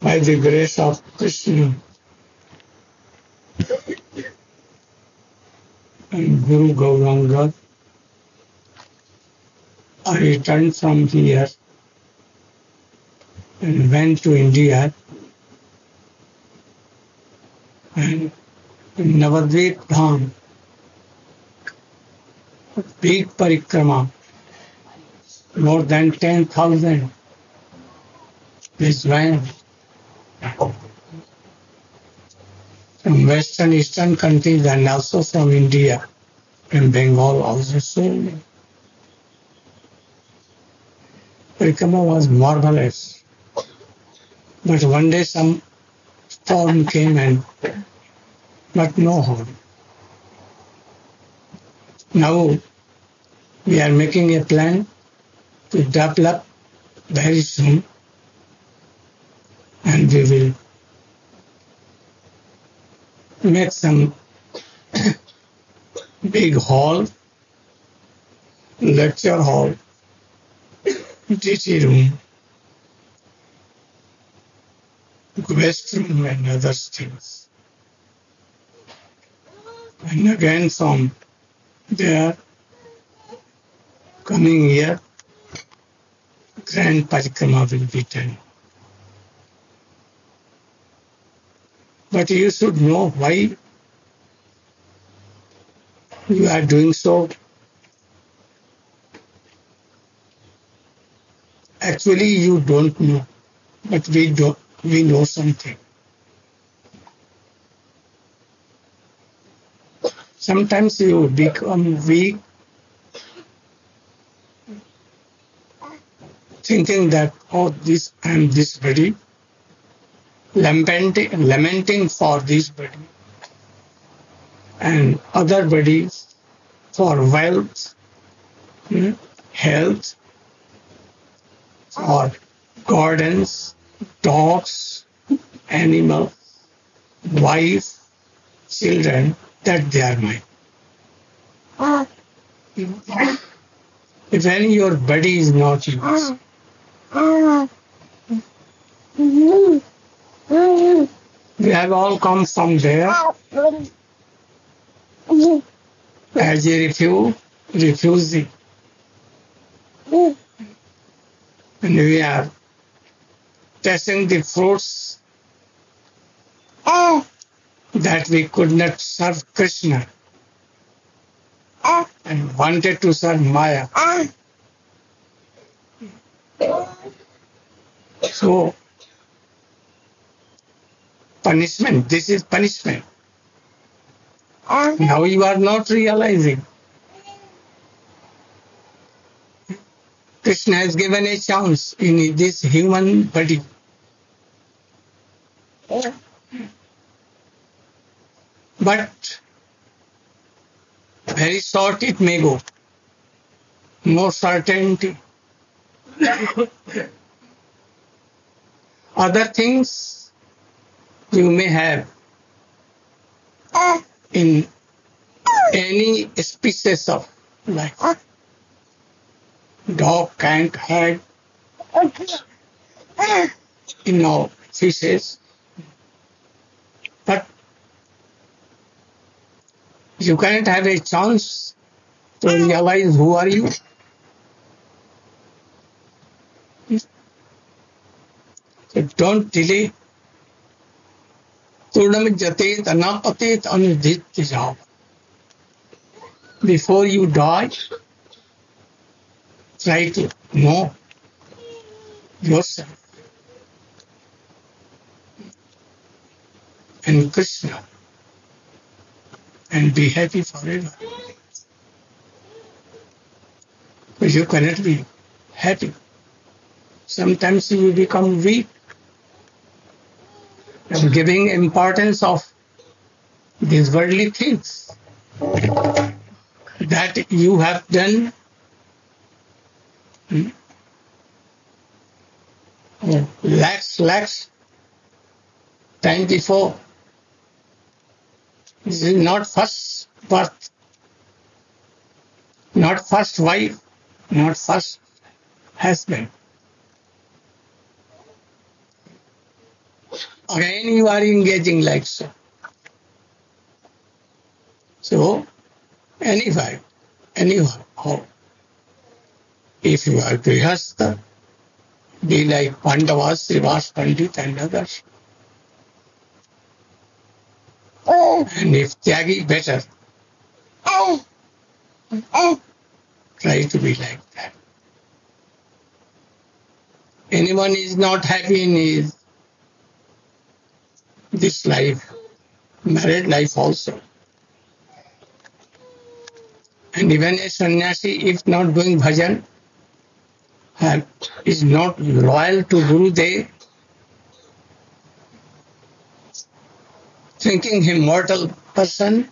by the grace of Krishna and Guru Gauranga, I returned from here and went to India, and in Navadvipa Dham, a big Parikrama, more than 10,000 is when from Western Eastern countries and also from India, from Bengal also. Parikrama was marvelous. But one day some storm came and but no harm. Now we are making a plan to develop very soon, and we will make some big hall, lecture hall, teaching room, guest room and other things. And again from there, coming here, grand Parikrama will be done. But you should know why you are doing so. Actually, you don't know, but we know something. Sometimes you become weak, thinking that, oh, this I am this body, lamenting for this body and other bodies for wealth, health, or gardens, dogs, animals, wife, children, that they are mine. When your body is not yours, we have all come from there as a refugee. And we are tasting the fruits that we could not serve Krishna and wanted to serve Maya. So, punishment. This is punishment. Now you are not realizing. Krishna has given a chance in this human body. But very short it may go. No certainty. Other things you may have in any species of life. Dog, cat, hag, fishes. But you can't have a chance to realize who are you. So don't delay. Before you die, try to know yourself and Krishna and be happy forever. But you cannot be happy. Sometimes you become weak. And giving importance of these worldly things that you have done lakhs time before. This is not first birth, not first wife, not first husband. again you are engaging like so. So, anyhow, if you are Grihastha, be like Pandavas, Srivas, Pandit and others. And if Tyagi, better. Try to be like that. Anyone is not happy in his this life, married life also. And even a sannyasi, if not doing bhajan, is not loyal to Gurudev, thinking him mortal person,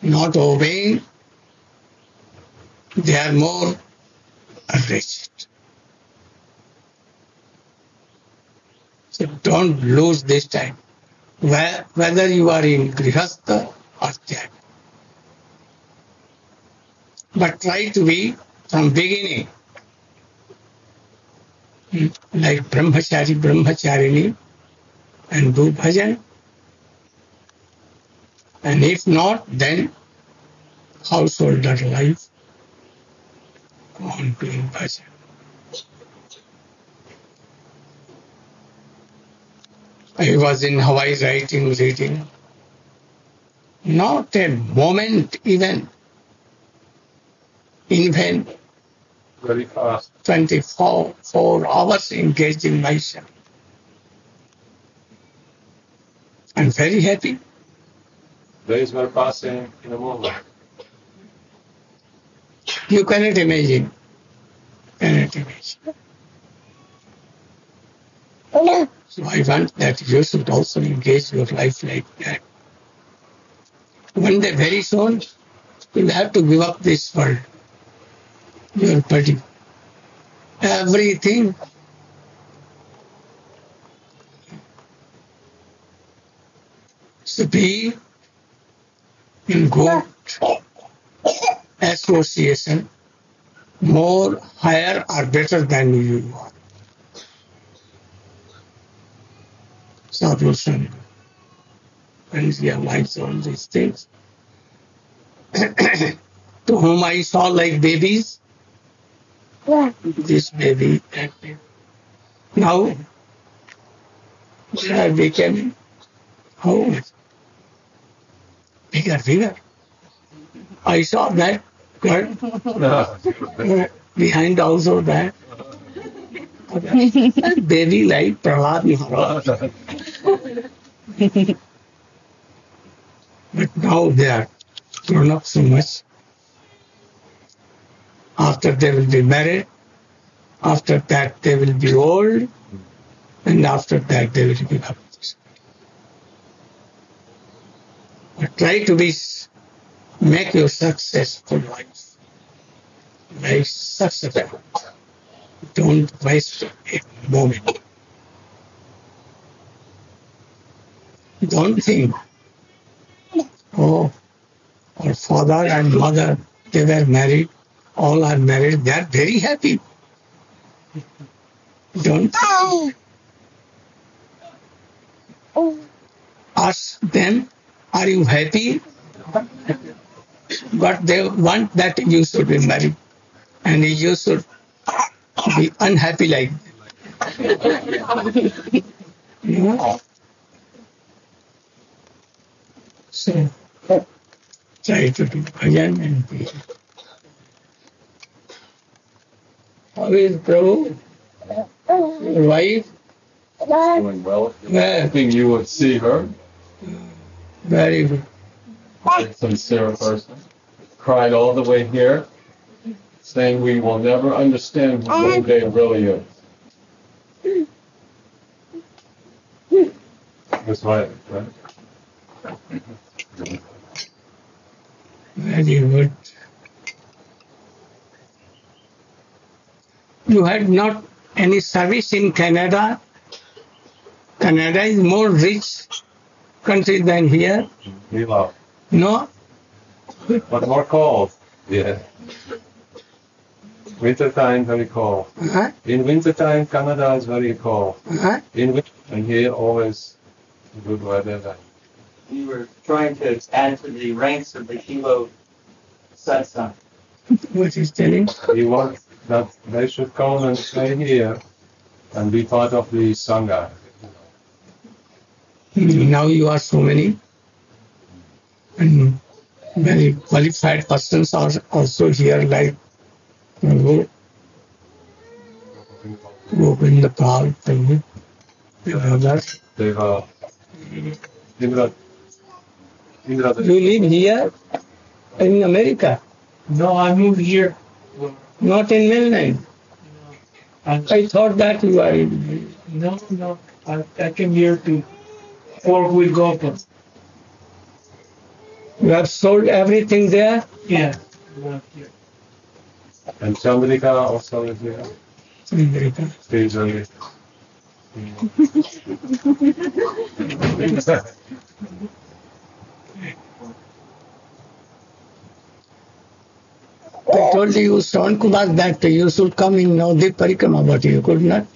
not obeying, they are more wretched. So don't lose this time, whether you are in Grihastha or Tyagi. But try to be from beginning like Brahmachari, Brahmacharini, and do bhajan. And if not, then householder life, go on doing bhajan. I was in Hawaii reading. Not a moment even in vain. Very fast. 24 hours engaged in myself. I'm very happy. Days were passing in a moment. You cannot imagine. Hello. So I want that you should also engage your life like that. One day, very soon, you'll have to give up this world, your body, everything. So be in good association, more higher or better than you are. Salvation. And realize all these things. To whom I saw like babies, this baby, that baby. Now, I became how much? Bigger. I saw that girl behind also that. Baby like Prahlad Maharaj. But now they are grown up so much. After they will be married, after that they will be old, and after that they will be baptized. But try to be, make your successful life. Very successful. Don't waste a moment. Don't think, oh, our father and mother, they were married, all are married, they are very happy. Don't ask them, are you happy? But they want that you should be married and you should be unhappy like that. So, try to do bhajan and be. How is Prabhu? Your wife? Doing well. Yeah. I think you would see her. Very good. A sincere person. Cried all the way here, saying we will never understand what one day really is. That's right, right? Very good. You had not any service in Canada. Canada is more rich country than here. We love. No? But more cold. Yeah. Winter time, very cold. Uh-huh. In winter time, Canada is very cold. Uh-huh. In winter, and here always good weather. Then. We were trying to add to the ranks of the Hilo satsang. What he's telling? He wants that they should come and stay here and be part of the Sangha. Now you are so many, and very qualified persons are also here, like Gopal, Pandit, others. You live here in America? No, I moved here. Not in mainland? No. I thought that you are in. No. I came here to work with Gopal. You have sold everything there? Yeah. And Chambinikala also is here. Chambinikala. Stays on it. I told you, Sron Kumar, that you should come in now the Parikrama, but you could not.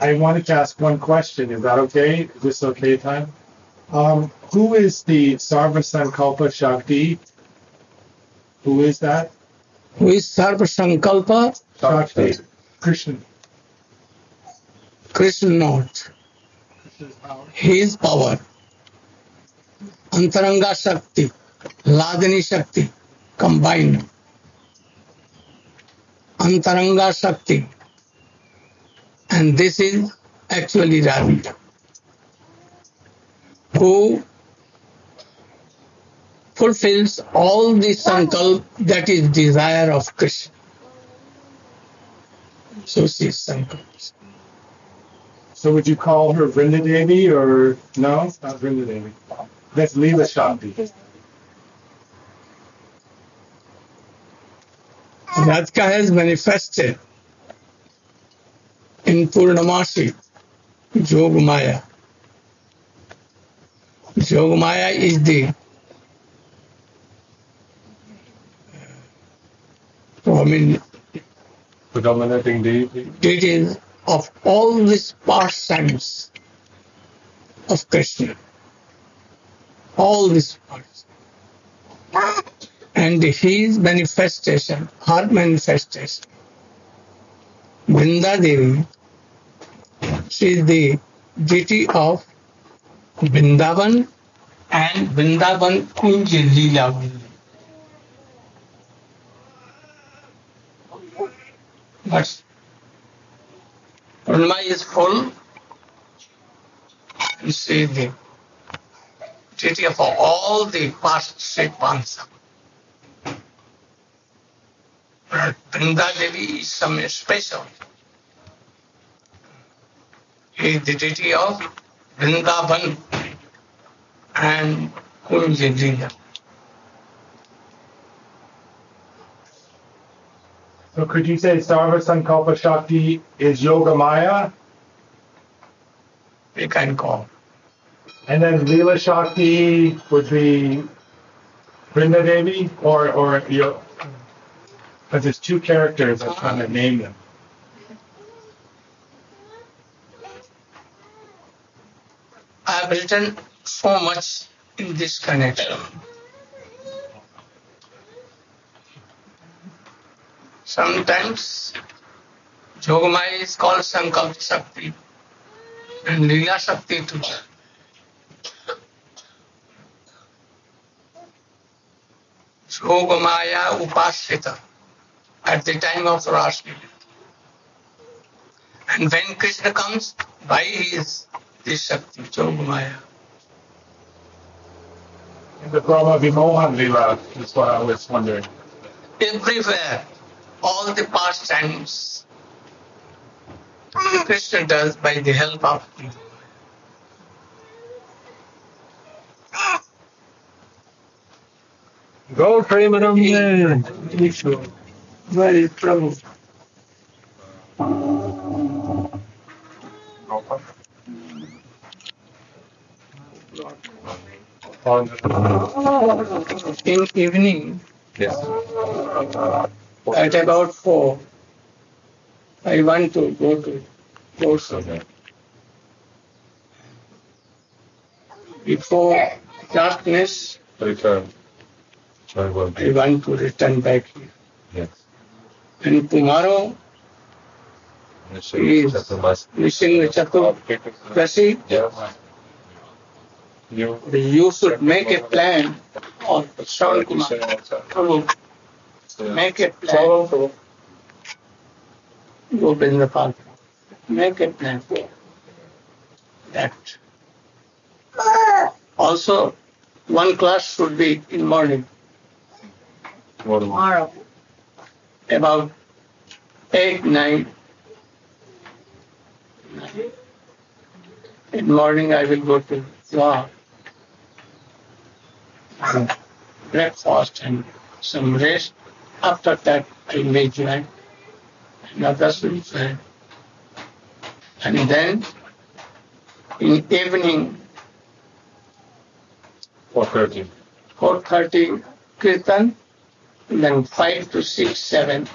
I wanted to ask one question. Is that okay? Is this okay time? Who is the Sarva-Sankalpa Shakti? Who is that? Who is Sarva-Sankalpa? Shakti. Krishna. Krishna not. His power. Antaranga Shakti, Ladini Shakti, combined. Antaranga Shakti. And this is actually Radha, who fulfills all the sankalp, that is desire of Krishna. So she is sankalp. So would you call her Vrinda Devi or no? It's not Vrinda Devi. That's Lila Shakti. Radha has manifested in Purnamasi, Yogamaya. Yogamaya is the predominating deity. Deity of all these pastimes of Krishna. All these parts. And his manifestation, her manifestation, Vrinda Devi, she is the deity of Vrindavan and Vrindavan Kunj Lila. But Purnama is full, and she is the deity of all the past Shipansa. But Vrinda Devi is something special. He is the deity of Vrindavan and Kunjadila. So could you say Sarva-Sankalpa Shakti is Yogamaya? You can call. And then Lila Shakti would be Vrinda Devi or Yoga? But there's two characters, I'm trying to name them. I have written so much in this connection. Sometimes Yogamaya is called Sankalpa Shakti and Lila Shakti too. Yogamaya Upasthita at the time of Rāsa-līlā. And when Krishna comes, by his Shakti, Yogamaya. In the Brahma Vimohana Lila, that's what I was wondering. Everywhere, all the pastimes, Krishna does by the help of Yogamaya. Go, Premanam. Very trouble. Gopal. In evening, at about 4, I want to go to Goswami. Before darkness, I want to return back here. Yes. And tomorrow, he is missing the Chaturdashi. You should make a plan of Shravan Kumar. Make a plan. Go in the park. Make a plan for that. Also, one class should be in morning. Tomorrow. About 8, 9. In morning I will go to Goa. Breakfast and some rest. After that I may join another spiritual. And then in evening 4:30 Kirtan, and then 5 to 6, 7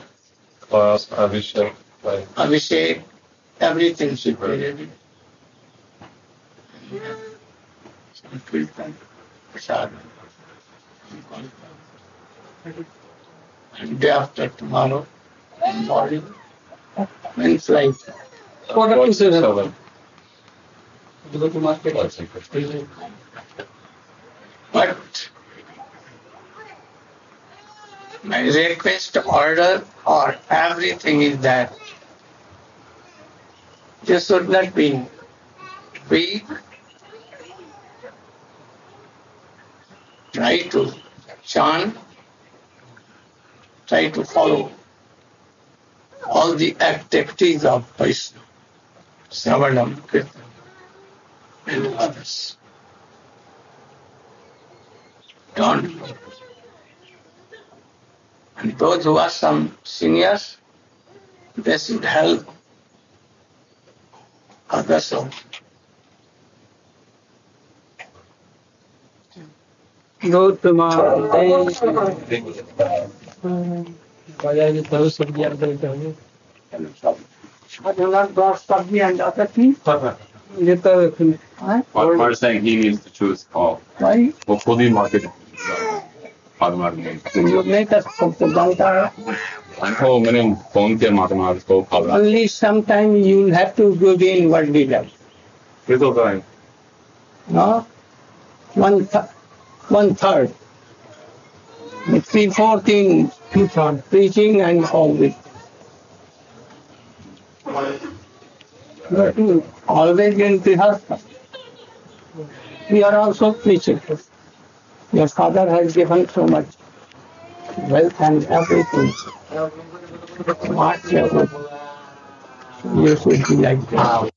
Class, Abhishev, Abhishev, everything should be ready. Kirtan, prasadam. And day after tomorrow, morning, when flight. Quarter to 7. Go to market. But my request, order, or everything is that this should not be weak. Try to chant, try to follow all the activities of Vaisnu, Sravana, Kirtan, and others. Don't. And those who are some seniors, they should help others out. What part saying he needs to choose all? Why? For fully marketing. You make us talk about our... Only sometimes you have to go in worldly life. Little time. No? One third. 3/4 in preaching and always. Always in Grihastha. We are also preaching. Your father has given so much wealth and everything. What you should be like that.